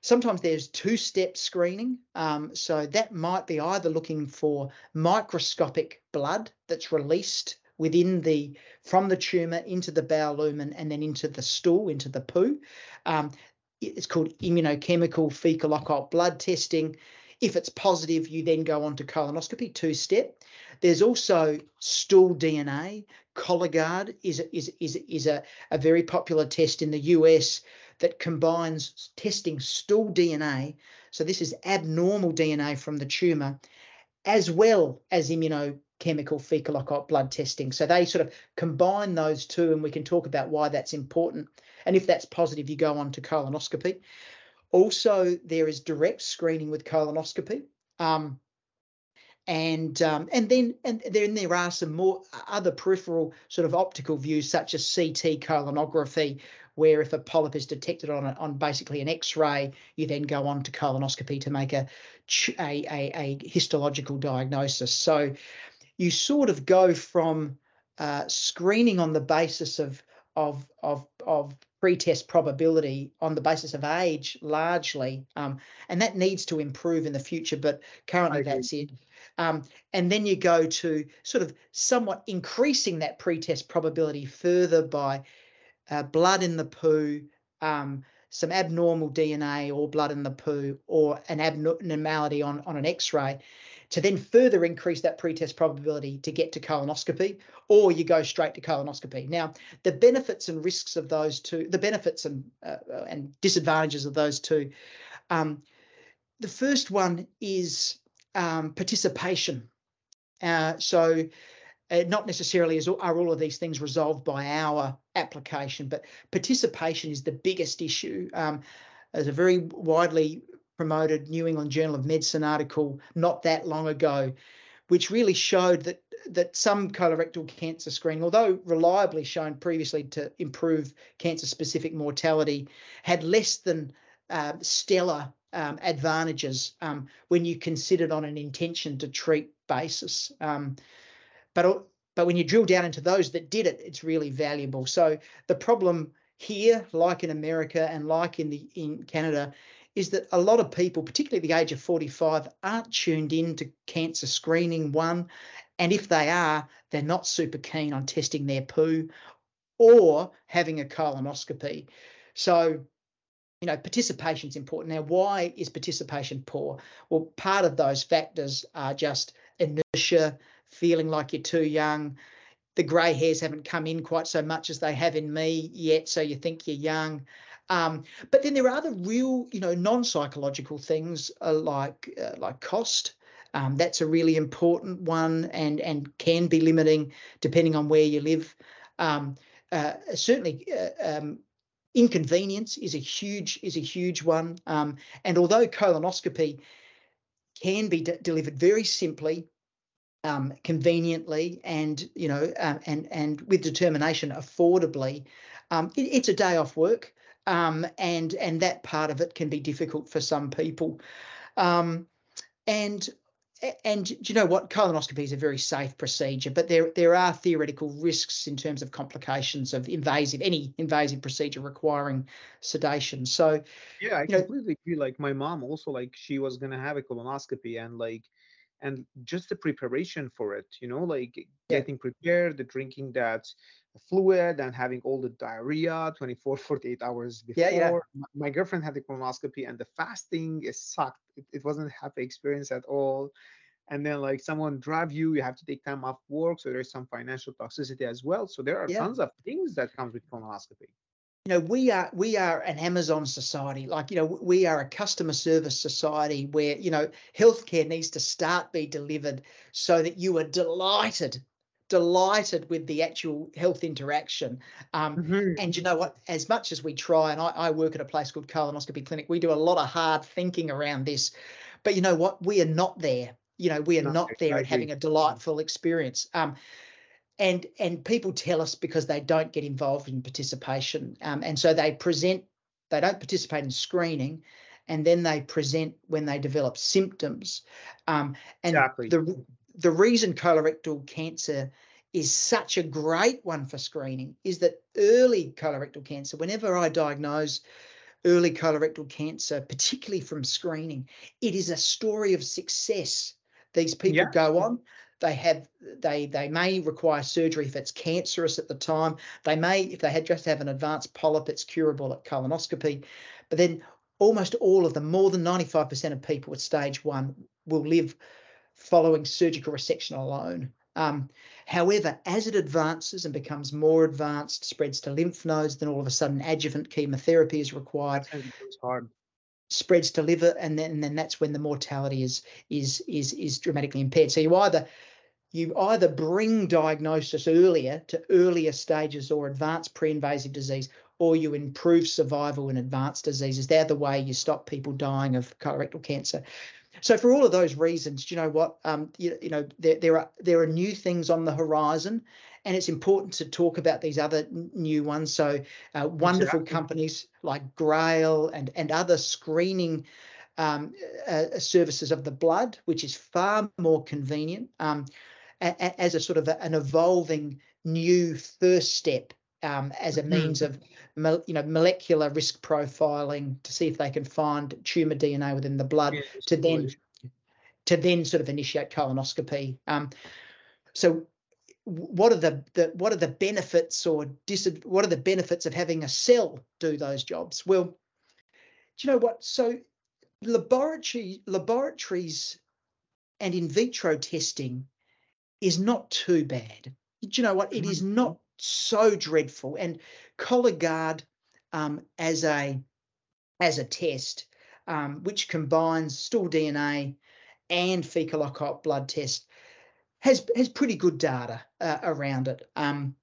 Sometimes there's two-step screening, um, so that might be either looking for microscopic blood that's released within the from the tumour into the bowel lumen and then into the stool, into the poo. Um, it's called immunochemical faecal occult blood testing. If it's positive, you then go on to colonoscopy, two-step. There's also stool D N A. Cologuard is a, is is is a, a very popular test in the U S that combines testing stool D N A. So this is abnormal D N A from the tumour, as well as immunochemical faecal occult blood testing. So they sort of combine those two, and we can talk about why that's important. And if that's positive, you go on to colonoscopy. Also, there is direct screening with colonoscopy, um, and um, and then and then there are some more other peripheral sort of optical views, such as C T colonography, where if a polyp is detected on a, on basically an X-ray, you then go on to colonoscopy to make a a, a, a histological diagnosis. So you sort of go from uh, screening on the basis of of of of pretest probability on the basis of age largely, um, and that needs to improve in the future, but currently that's it. Um, and then you go to sort of somewhat increasing that pretest probability further by uh, blood in the poo, um, some abnormal D N A or blood in the poo, or an abnormality on, on an X-ray, to then further increase that pretest probability to get to colonoscopy, or you go straight to colonoscopy. Now, the benefits and risks of those two, the benefits and uh, and disadvantages of those two. Um, the first one is um, participation. Uh, so uh, not necessarily is, are all of these things resolved by our application, but participation is the biggest issue. Um, as a very widely promoted New England Journal of Medicine article not that long ago, which really showed that that some colorectal cancer screening, although reliably shown previously to improve cancer-specific mortality, had less than uh, stellar um, advantages um, when you considered on an intention to treat basis. Um, but but when you drill down into those that did it, it's really valuable. So the problem here, like in America and like in the in Canada, is that a lot of people, particularly at the age of forty-five, aren't tuned in to cancer screening, one, and if they are, they're not super keen on testing their poo or having a colonoscopy. So, you know, participation is important. Now, why is participation poor? Well, part of those factors are just inertia, feeling like you're too young. The grey hairs haven't come in quite so much as they have in me yet, so you think you're young. Um, but then there are other real, you know, non-psychological things uh, like uh, like cost. Um, that's a really important one, and and can be limiting depending on where you live. Um, uh, certainly, uh, um, inconvenience is a huge is a huge one. Um, and although colonoscopy can be de- delivered very simply, Um, conveniently, and you know, um, and and with determination, affordably, um, it, it's a day off work, um, and and that part of it can be difficult for some people, um, and and you know what, colonoscopy is a very safe procedure, but there there are theoretical risks in terms of complications of invasive any invasive procedure requiring sedation. So yeah, I completely agree. Like my mom also, like she was going to have a colonoscopy, and like. And just the preparation for it, you know, like getting yeah. prepared, the drinking that fluid and having all the diarrhea twenty-four, forty-eight hours before. Yeah, yeah. My, my girlfriend had the colonoscopy and the fasting, it sucked. It, it wasn't a happy experience at all. And then like someone drive you, you have to take time off work. So there's some financial toxicity as well. So there are yeah. tons of things that comes with colonoscopy. You know, we are we are an Amazon society, like, you know, we are a customer service society where, you know, healthcare needs to start be delivered so that you are delighted, delighted with the actual health interaction. Um, mm-hmm. And you know what, as much as we try, and I, I work at a place called Colonoscopy Clinic, we do a lot of hard thinking around this, but you know what, we are not there. You know, we are not, not there at having a delightful experience. Um, And and people tell us because they don't get involved in participation. Um, and so they present, they don't participate in screening, and then they present when they develop symptoms. Um, and exactly. the the reason colorectal cancer is such a great one for screening is that early colorectal cancer, whenever I diagnose early colorectal cancer, particularly from screening, it is a story of success. These people yeah. go on. They have they they may require surgery if it's cancerous at the time. They may, if they had just have an advanced polyp, it's curable at colonoscopy. But then almost all of them, more than ninety-five percent of people at stage one will live following surgical resection alone. Um, however, as it advances and becomes more advanced, spreads to lymph nodes, then all of a sudden adjuvant chemotherapy is required. It's hard. Spreads to liver, and then and then that's when the mortality is is is is dramatically impaired. So you either you either bring diagnosis earlier to earlier stages or advanced pre-invasive disease, or you improve survival in advanced diseases. They're the way you stop people dying of colorectal cancer. So for all of those reasons, you know what, um, you, you know there there are there are new things on the horizon, and it's important to talk about these other new ones. So uh, wonderful exactly. companies like Grail and, and other screening um, uh, services of the blood, which is far more convenient um, a, a, as a sort of a, an evolving new first step um, as a means of mo- you know, molecular risk profiling to see if they can find tumour D N A within the blood yes, to then to then sort of initiate colonoscopy. Um, so What are the, the what are the benefits or dis, what are the benefits of having a cell do those jobs? Well, do you know what? So laboratory laboratories and in vitro testing is not too bad. Do you know what? It is not so dreadful. And Cologuard um, as a as a test, um, which combines stool D N A and fecal occult blood test, has has pretty good data uh, around it. Um,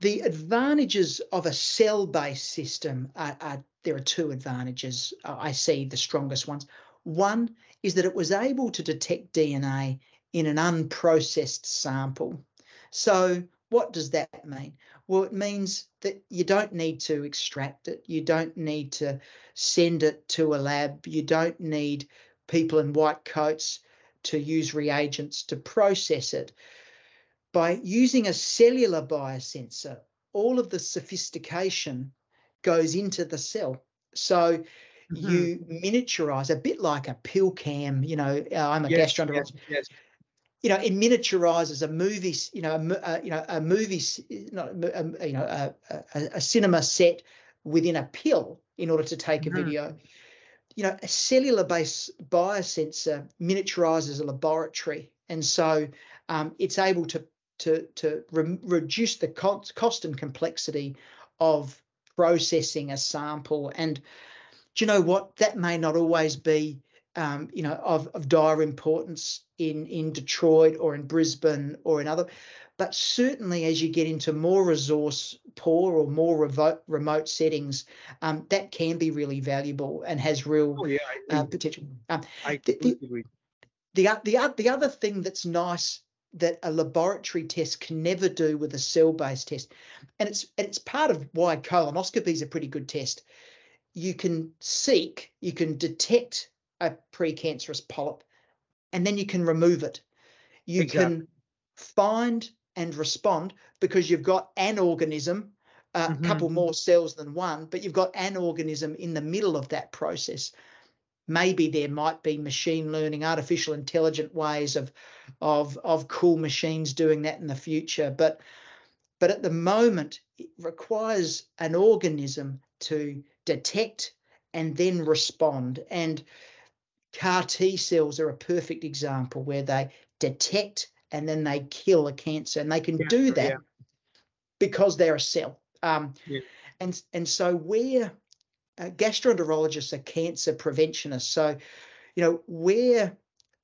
the advantages of a cell-based system, are, are there are two advantages. Uh, I see the strongest ones. One is that it was able to detect D N A in an unprocessed sample. So what does that mean? Well, it means that you don't need to extract it. You don't need to send it to a lab. You don't need people in white coats to use reagents to process it. By using a cellular biosensor, all of the sophistication goes into the cell. So mm-hmm. you miniaturize, a bit like a pill cam, you know, uh, I'm a yes, gastroenterologist. Yes, yes. You know, it miniaturizes a movie, you know, a, you know, a movie, not a, you know, a, a, a cinema set within a pill in order to take mm-hmm. a video. You know, a cellular-based biosensor miniaturizes a laboratory, and so um, it's able to to to re reduce the cost, cost and complexity of processing a sample. And do you know what? That may not always be, um, you know, of, of dire importance in in Detroit or in Brisbane or in other, but certainly as you get into more resource poor or more remote remote settings, um, that can be really valuable and has real oh, yeah, uh, potential. Um, I the, the, the, the, the other thing that's nice that a laboratory test can never do with a cell-based test, and it's and it's part of why colonoscopy is a pretty good test. You can seek, you can detect a precancerous polyp, and then you can remove it. You exactly. can find and respond because you've got an organism, uh, mm-hmm. a couple more cells than one, but you've got an organism in the middle of that process. Maybe there might be machine learning, artificial intelligent ways of, of, of cool machines doing that in the future. But, but at the moment, it requires an organism to detect and then respond. And C A R T cells are a perfect example where they detect and then they kill a cancer, and they can yeah, do that yeah. because they're a cell. Um, yeah. And and so we're Uh, gastroenterologists are cancer preventionists, so you know where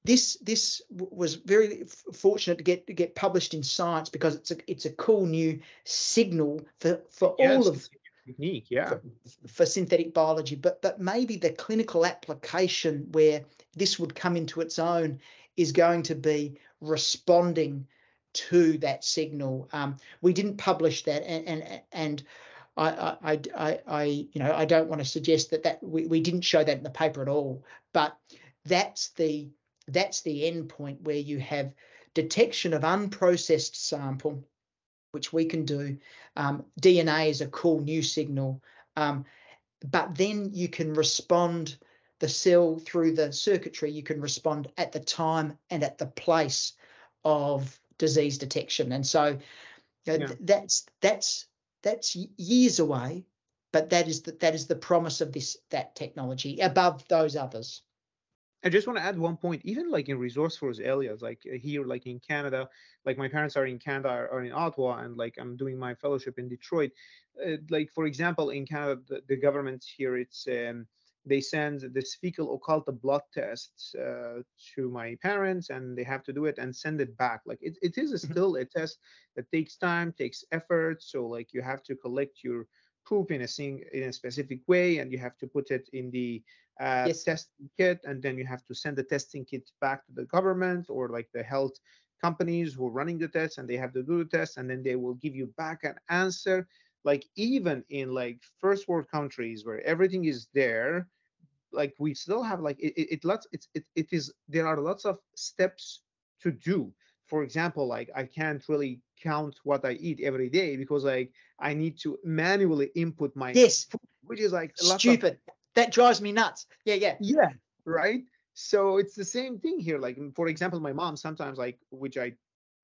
this this was very fortunate to get to get published in Science, because it's a it's a cool new signal for for yes, all of unique, yeah for, for synthetic biology, but but maybe the clinical application where this would come into its own is going to be responding to that signal. Um, we didn't publish that, and and and. I, I, I, I, you know, I don't want to suggest that that we, we didn't show that in the paper at all, but that's the that's the end point where you have detection of unprocessed sample, which we can do. Um, D N A is a cool new signal, um, but then you can respond the cell through the circuitry. You can respond at the time and at the place of disease detection, and so you know, yeah. th that's that's. That's years away, but that is the, that is the promise of this that technology above those others. I just want to add one point, even like in resourceful areas, like here, like in Canada, like my parents are in Canada or in Ottawa, and like I'm doing my fellowship in Detroit. Uh, like, for example, in Canada, the, the government here, it's um, they send this fecal occult blood tests uh, to my parents, and they have to do it and send it back. Like it, it is a still a test that takes time, takes effort. So like you have to collect your poop in a sing in a specific way, and you have to put it in the uh, yes. testing kit, and then you have to send the testing kit back to the government or like the health companies who are running the tests, and they have to do the test, and then they will give you back an answer. Like even in like first world countries where everything is there, like we still have like it, it, it lots it's it, it is there are lots of steps to do. For example, like I can't really count what I eat every day because like I need to manually input my yes food, which is like stupid of, that drives me nuts. Yeah yeah yeah right. So it's the same thing here. Like for example, my mom sometimes, like, which I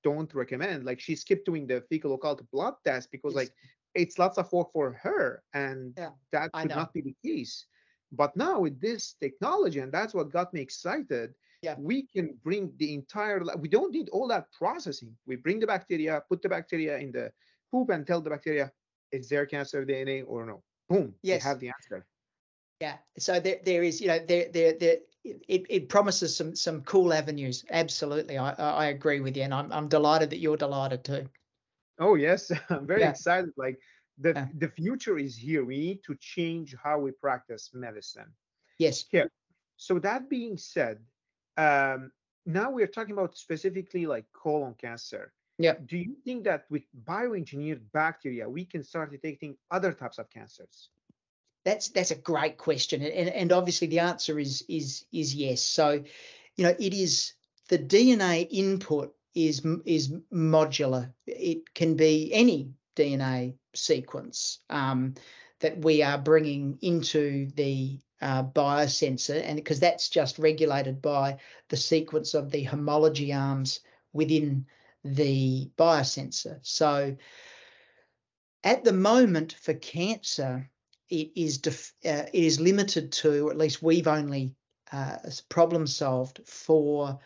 don't recommend, like she skipped doing the fecal occult blood test because yes. like it's lots of work for her, and yeah, that could not be the case. But now with this technology, and that's what got me excited, yeah. we can bring the entire, we don't need all that processing. We bring the bacteria, put the bacteria in the poop, and tell the bacteria, is there cancer D N A or no? Boom, yes. they have the answer. Yeah, so there, there is, you know, there, there, there it, it promises some some cool avenues. Absolutely, I, I agree with you, and I'm, I'm delighted that you're delighted too. Oh, yes. I'm very yeah. excited. Like the, yeah. the future is here. We need to change how we practice medicine. Yes. Yeah. So that being said, um, now we're talking about specifically like colon cancer. Yeah. Do you think that with bioengineered bacteria, we can start detecting other types of cancers? That's that's a great question. And, and obviously the answer is, is, is yes. So, you know, it is the D N A input is is modular. It can be any D N A sequence um, that we are bringing into the uh, biosensor, and because that's just regulated by the sequence of the homology arms within the biosensor. So at the moment for cancer, it is def uh, it is limited to, or at least we've only uh, problem solved for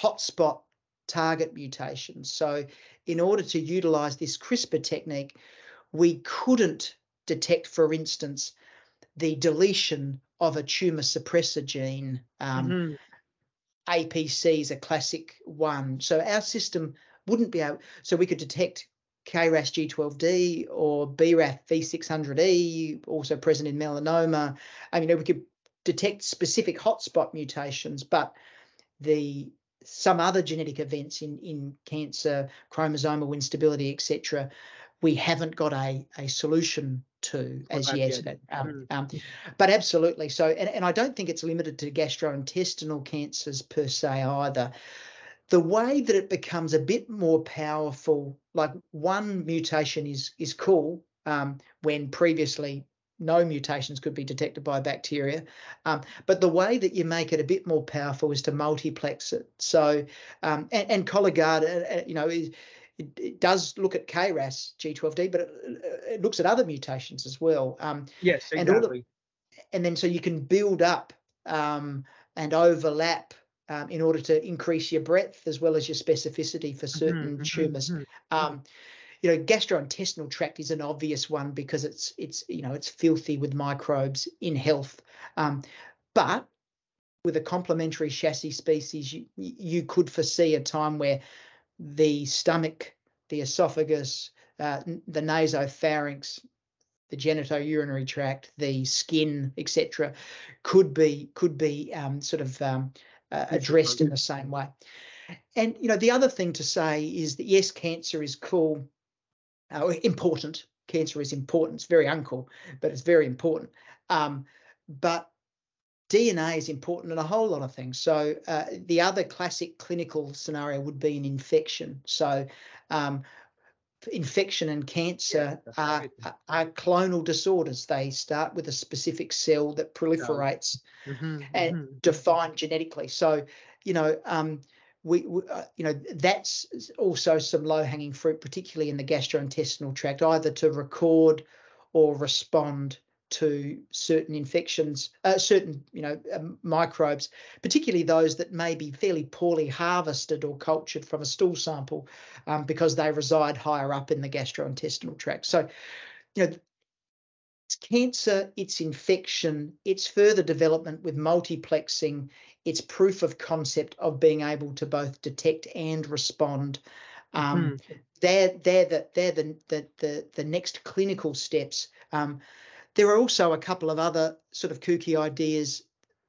hotspot target mutations. So in order to utilise this CRISPR technique, we couldn't detect, for instance, the deletion of a tumour suppressor gene. Um, mm-hmm. A P C is a classic one. So our system wouldn't be able, so we could detect K RAS G twelve D or B RAF V six hundred E, also present in melanoma. I mean, we could detect specific hotspot mutations, but the some other genetic events in, in cancer, chromosomal instability, et cetera, we haven't got a, a solution to as well, yet. yet. Um, um, but absolutely. So, and, and I don't think it's limited to gastrointestinal cancers per se either. The way that it becomes a bit more powerful, like one mutation is, is cool um, when previously no mutations could be detected by bacteria. Um, but the way that you make it a bit more powerful is to multiplex it. So, um, and, and Cologuard, uh, you know, it, it does look at K RAS G twelve D, but it, it looks at other mutations as well. Um, yes, exactly. And, all the, and then so you can build up um, and overlap um, in order to increase your breadth as well as your specificity for certain mm-hmm, tumours. Mm-hmm, um, You know, gastrointestinal tract is an obvious one because it's it's you know it's filthy with microbes in health, um, but with a complementary chassis species, you, you could foresee a time where the stomach, the esophagus, uh, the nasopharynx, the genitourinary tract, the skin, et cetera, could be could be um, sort of um, uh, addressed in the same way. And you know, the other thing to say is that yes, cancer is cool. Uh, important. Cancer is important. It's very uncool, but it's very important. Um, but D N A is important in a whole lot of things. So uh, the other classic clinical scenario would be an infection. So um, infection and cancer yeah, are, right. are clonal disorders. They start with a specific cell that proliferates yeah. mm-hmm, and mm-hmm. defined genetically. So, you know, um, We, we uh, you know, that's also some low-hanging fruit, particularly in the gastrointestinal tract, either to record or respond to certain infections, uh, certain, you know, uh, microbes, particularly those that may be fairly poorly harvested or cultured from a stool sample um, because they reside higher up in the gastrointestinal tract. So, you know, it's cancer, it's infection, it's further development with multiplexing, it's proof of concept of being able to both detect and respond. Um, mm-hmm. They're they're the they're the the the, the next clinical steps. Um, there are also a couple of other sort of kooky ideas.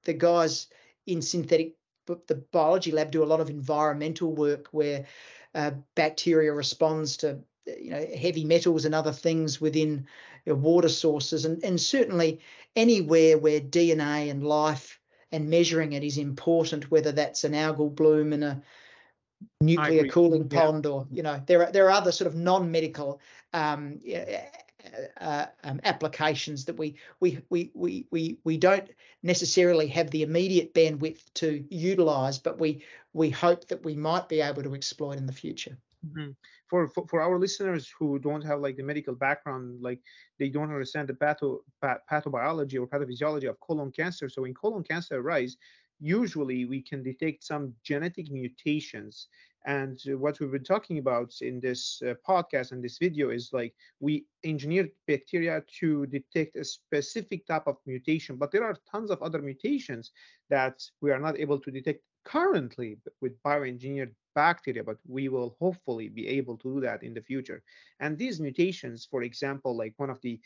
The guys in synthetic the biology lab do a lot of environmental work where uh, bacteria responds to you know heavy metals and other things within you know, water sources, and and certainly anywhere where D N A and life and measuring it is important, whether that's an algal bloom in a nuclear cooling yeah. pond, or you know there are there are other sort of non-medical um, uh, um, applications that we we we we we we don't necessarily have the immediate bandwidth to utilise, but we we hope that we might be able to exploit in the future. Mm-hmm. For, for for our listeners who don't have like the medical background, like they don't understand the patho, path, pathobiology or pathophysiology of colon cancer. So in colon cancer rise, usually we can detect some genetic mutations. And what we've been talking about in this uh, podcast and this video is like we engineered bacteria to detect a specific type of mutation, but there are tons of other mutations that we are not able to detect currently with bioengineered bacteria, but we will hopefully be able to do that in the future. And these mutations, for example, like one of the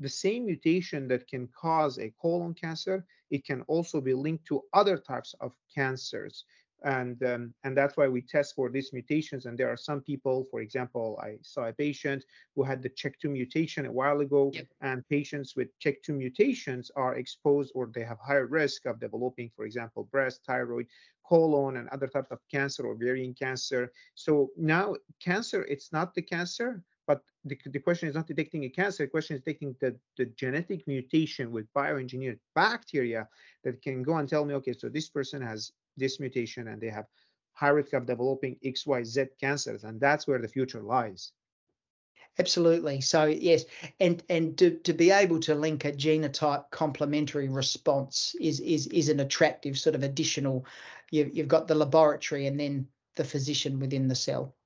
the same mutation that can cause a colon cancer, it can also be linked to other types of cancers. And um, and that's why we test for these mutations. And there are some people, for example, I saw a patient who had the C H E K two mutation a while ago, yep. and patients with C H E K two mutations are exposed, or they have higher risk of developing, for example, breast, thyroid, colon, and other types of cancer, ovarian cancer. So now cancer, it's not the cancer, But the, the question is not detecting a cancer. The question is detecting the, the genetic mutation with bioengineered bacteria that can go and tell me, okay, so this person has this mutation and they have high risk of developing X Y Z cancers. And that's where the future lies. Absolutely. So yes, and and to, to be able to link a genotype complementary response is is is an attractive sort of additional. You, you've got the laboratory and then the physician within the cell.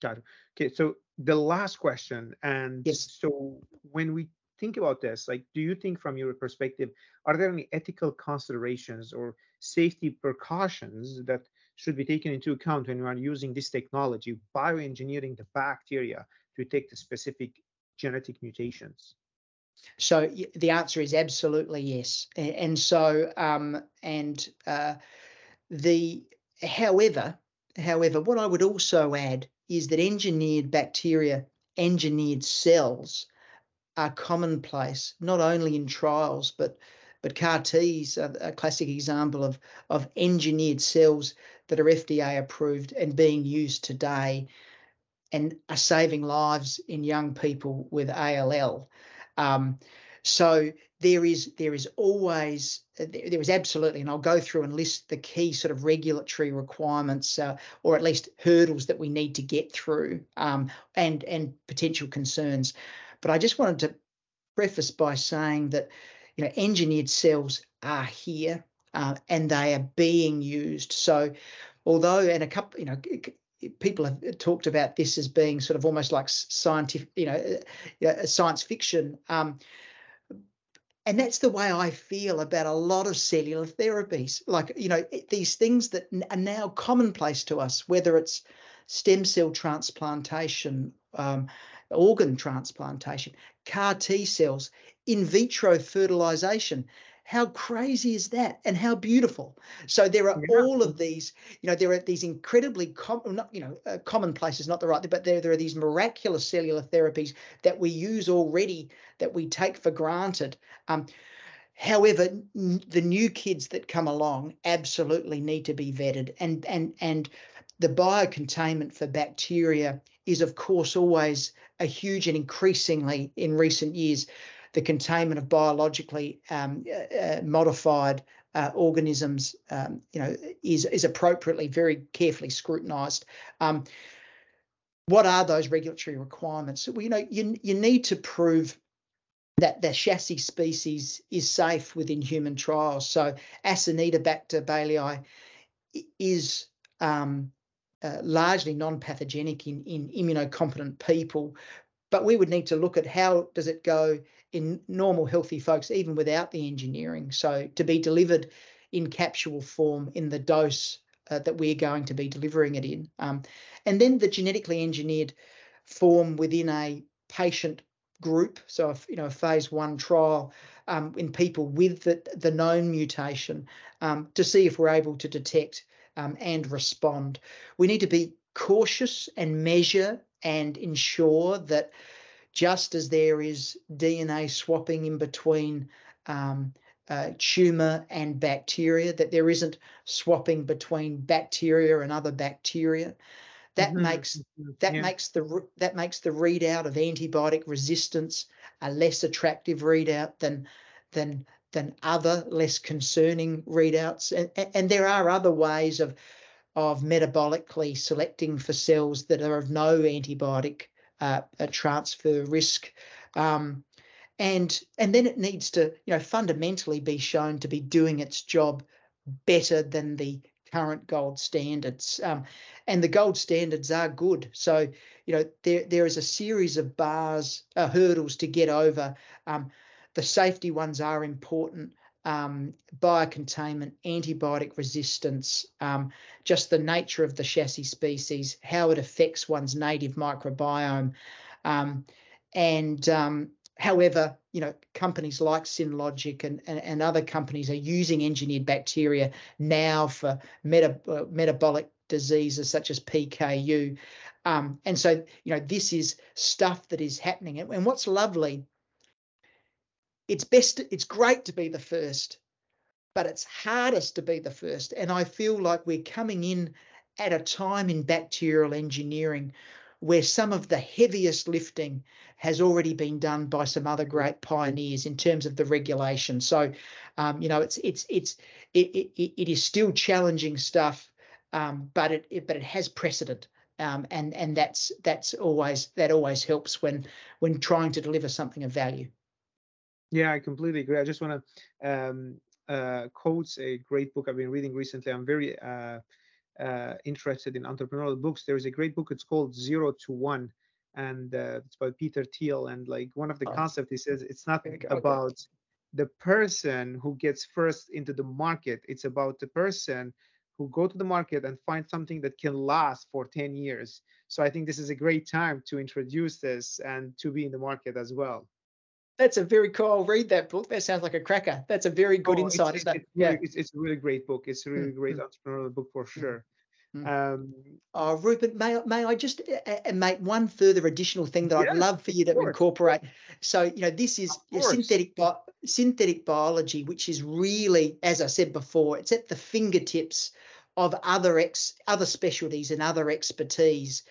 Got it. Okay. So the last question, and yes. So when we think about this, like, do you think from your perspective, are there any ethical considerations or safety precautions that should be taken into account when you are using this technology, bioengineering the bacteria to take the specific genetic mutations? So the answer is absolutely yes. And so, um, and uh, the, however, however, what I would also add is that engineered bacteria, engineered cells are commonplace, not only in trials, but But C A R-Ts are a classic example of, of engineered cells that are F D A approved and being used today and are saving lives in young people with A L L. Um, so there is there is always, there is absolutely, and I'll go through and list the key sort of regulatory requirements uh, or at least hurdles that we need to get through um, and, and potential concerns. But I just wanted to preface by saying that, you know, engineered cells are here uh, and they are being used. So although, and a couple, you know, people have talked about this as being sort of almost like scientific, you know, science fiction. Um, and that's the way I feel about a lot of cellular therapies. Like, you know, these things that are now commonplace to us, whether it's stem cell transplantation, um, organ transplantation, C A R-T cells, in vitro fertilization. How crazy is that? And how beautiful. So there are yeah. all of these, you know, there are these incredibly, com not, you know, uh, commonplace is not the right, but there, there are these miraculous cellular therapies that we use already that we take for granted. Um, however, n the new kids that come along absolutely need to be vetted. And, and, and the biocontainment for bacteria is, of course, always a huge and increasingly in recent years, the containment of biologically um, uh, modified uh, organisms, um, you know, is, is appropriately very carefully scrutinised. Um, what are those regulatory requirements? Well, you know, you, you need to prove that the chassis species is safe within human trials. So Acinetobacter baylyi is um, uh, largely non-pathogenic in, in immunocompetent people, but we would need to look at how does it go in normal healthy folks, even without the engineering. So to be delivered in capsule form in the dose uh, that we're going to be delivering it in. Um, and then the genetically engineered form within a patient group. So, if, you know, a phase one trial um, in people with the, the known mutation um, to see if we're able to detect um, and respond. We need to be cautious and measure and ensure that just as there is D N A swapping in between um, uh, tumour and bacteria, that there isn't swapping between bacteria and other bacteria. That mm-hmm. makes that yeah. makes the that makes the readout of antibiotic resistance a less attractive readout than than than other less concerning readouts. And, and, and there are other ways of of metabolically selecting for cells that are of no antibiotic Uh, a transfer risk, um, and and then it needs to, you know, fundamentally be shown to be doing its job better than the current gold standards, um, and the gold standards are good. So, you know, there there is a series of bars, uh, hurdles to get over. Um, the safety ones are important. Um, biocontainment, antibiotic resistance, um, just the nature of the chassis species, how it affects one's native microbiome. Um, and um, however, you know, companies like Synlogic and, and, and other companies are using engineered bacteria now for meta, uh, metabolic diseases such as P K U. Um, and so, you know, this is stuff that is happening. And, and what's lovely, It's best. It's great to be the first, but it's hardest to be the first. And I feel like we're coming in at a time in bacterial engineering where some of the heaviest lifting has already been done by some other great pioneers in terms of the regulation. So, um, you know, it's it's it's it it, it is still challenging stuff, um, but it, it but it has precedent, um, and and that's that's always that always helps when when trying to deliver something of value. Yeah, I completely agree. I just want to um, uh, quote a great book I've been reading recently. I'm very uh, uh, interested in entrepreneurial books. There is a great book. It's called Zero to One. And uh, it's by Peter Thiel, and like one of the oh. concepts he says it's not about the person who gets first into the market. It's about the person who go to the market and find something that can last for ten years. So I think this is a great time to introduce this and to be in the market as well. That's a very cool. I'll read that book. That sounds like a cracker. That's a very good oh, insight. It's, isn't it's, it? Really, yeah. it's, it's a really great book. It's a really mm-hmm. great entrepreneurial book for sure. Mm-hmm. Um, oh, Rupen, may, may I just uh, make one further additional thing that yes, I'd love for you to incorporate. So, you know, this is synthetic bi synthetic biology, which is really, as I said before, it's at the fingertips of other ex other specialties and other expertise.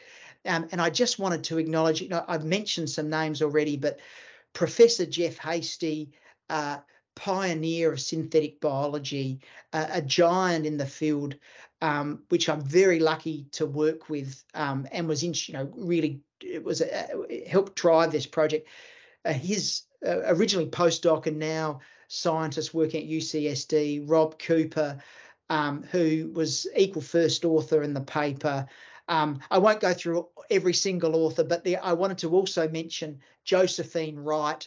Um, and I just wanted to acknowledge, you know, I've mentioned some names already, but Professor Jeff Hasty, uh, pioneer of synthetic biology, uh, a giant in the field, Um, which I'm very lucky to work with, um, and was in, you know, really it was a, it helped drive this project. Uh, his uh, originally postdoc and now scientist working at U C S D, Rob Cooper, um, who was equal first author in the paper. Um, I won't go through every single author, but the, I wanted to also mention Josephine Wright,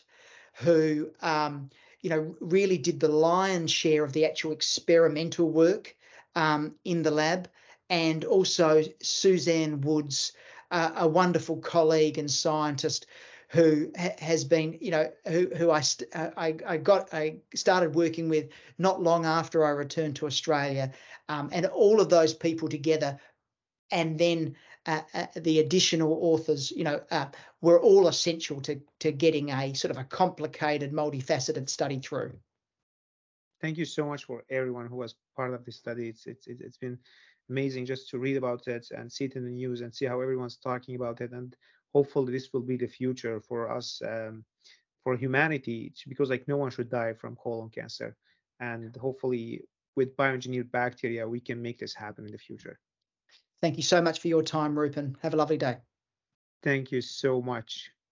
who um, you know really did the lion's share of the actual experimental work Um, in the lab, and also Suzanne Woods, uh, a wonderful colleague and scientist who ha has been, you know, who, who I, st I, I got, I started working with not long after I returned to Australia, um, and all of those people together, and then uh, uh, the additional authors, you know, uh, were all essential to, to getting a sort of a complicated, multifaceted study through. Thank you so much for everyone who was part of this study. It's it's it's been amazing just to read about it and see it in the news and see how everyone's talking about it. And hopefully this will be the future for us, um, for humanity, because like no one should die from colon cancer. And hopefully with bioengineered bacteria, we can make this happen in the future. Thank you so much for your time, Rupen. Have a lovely day. Thank you so much.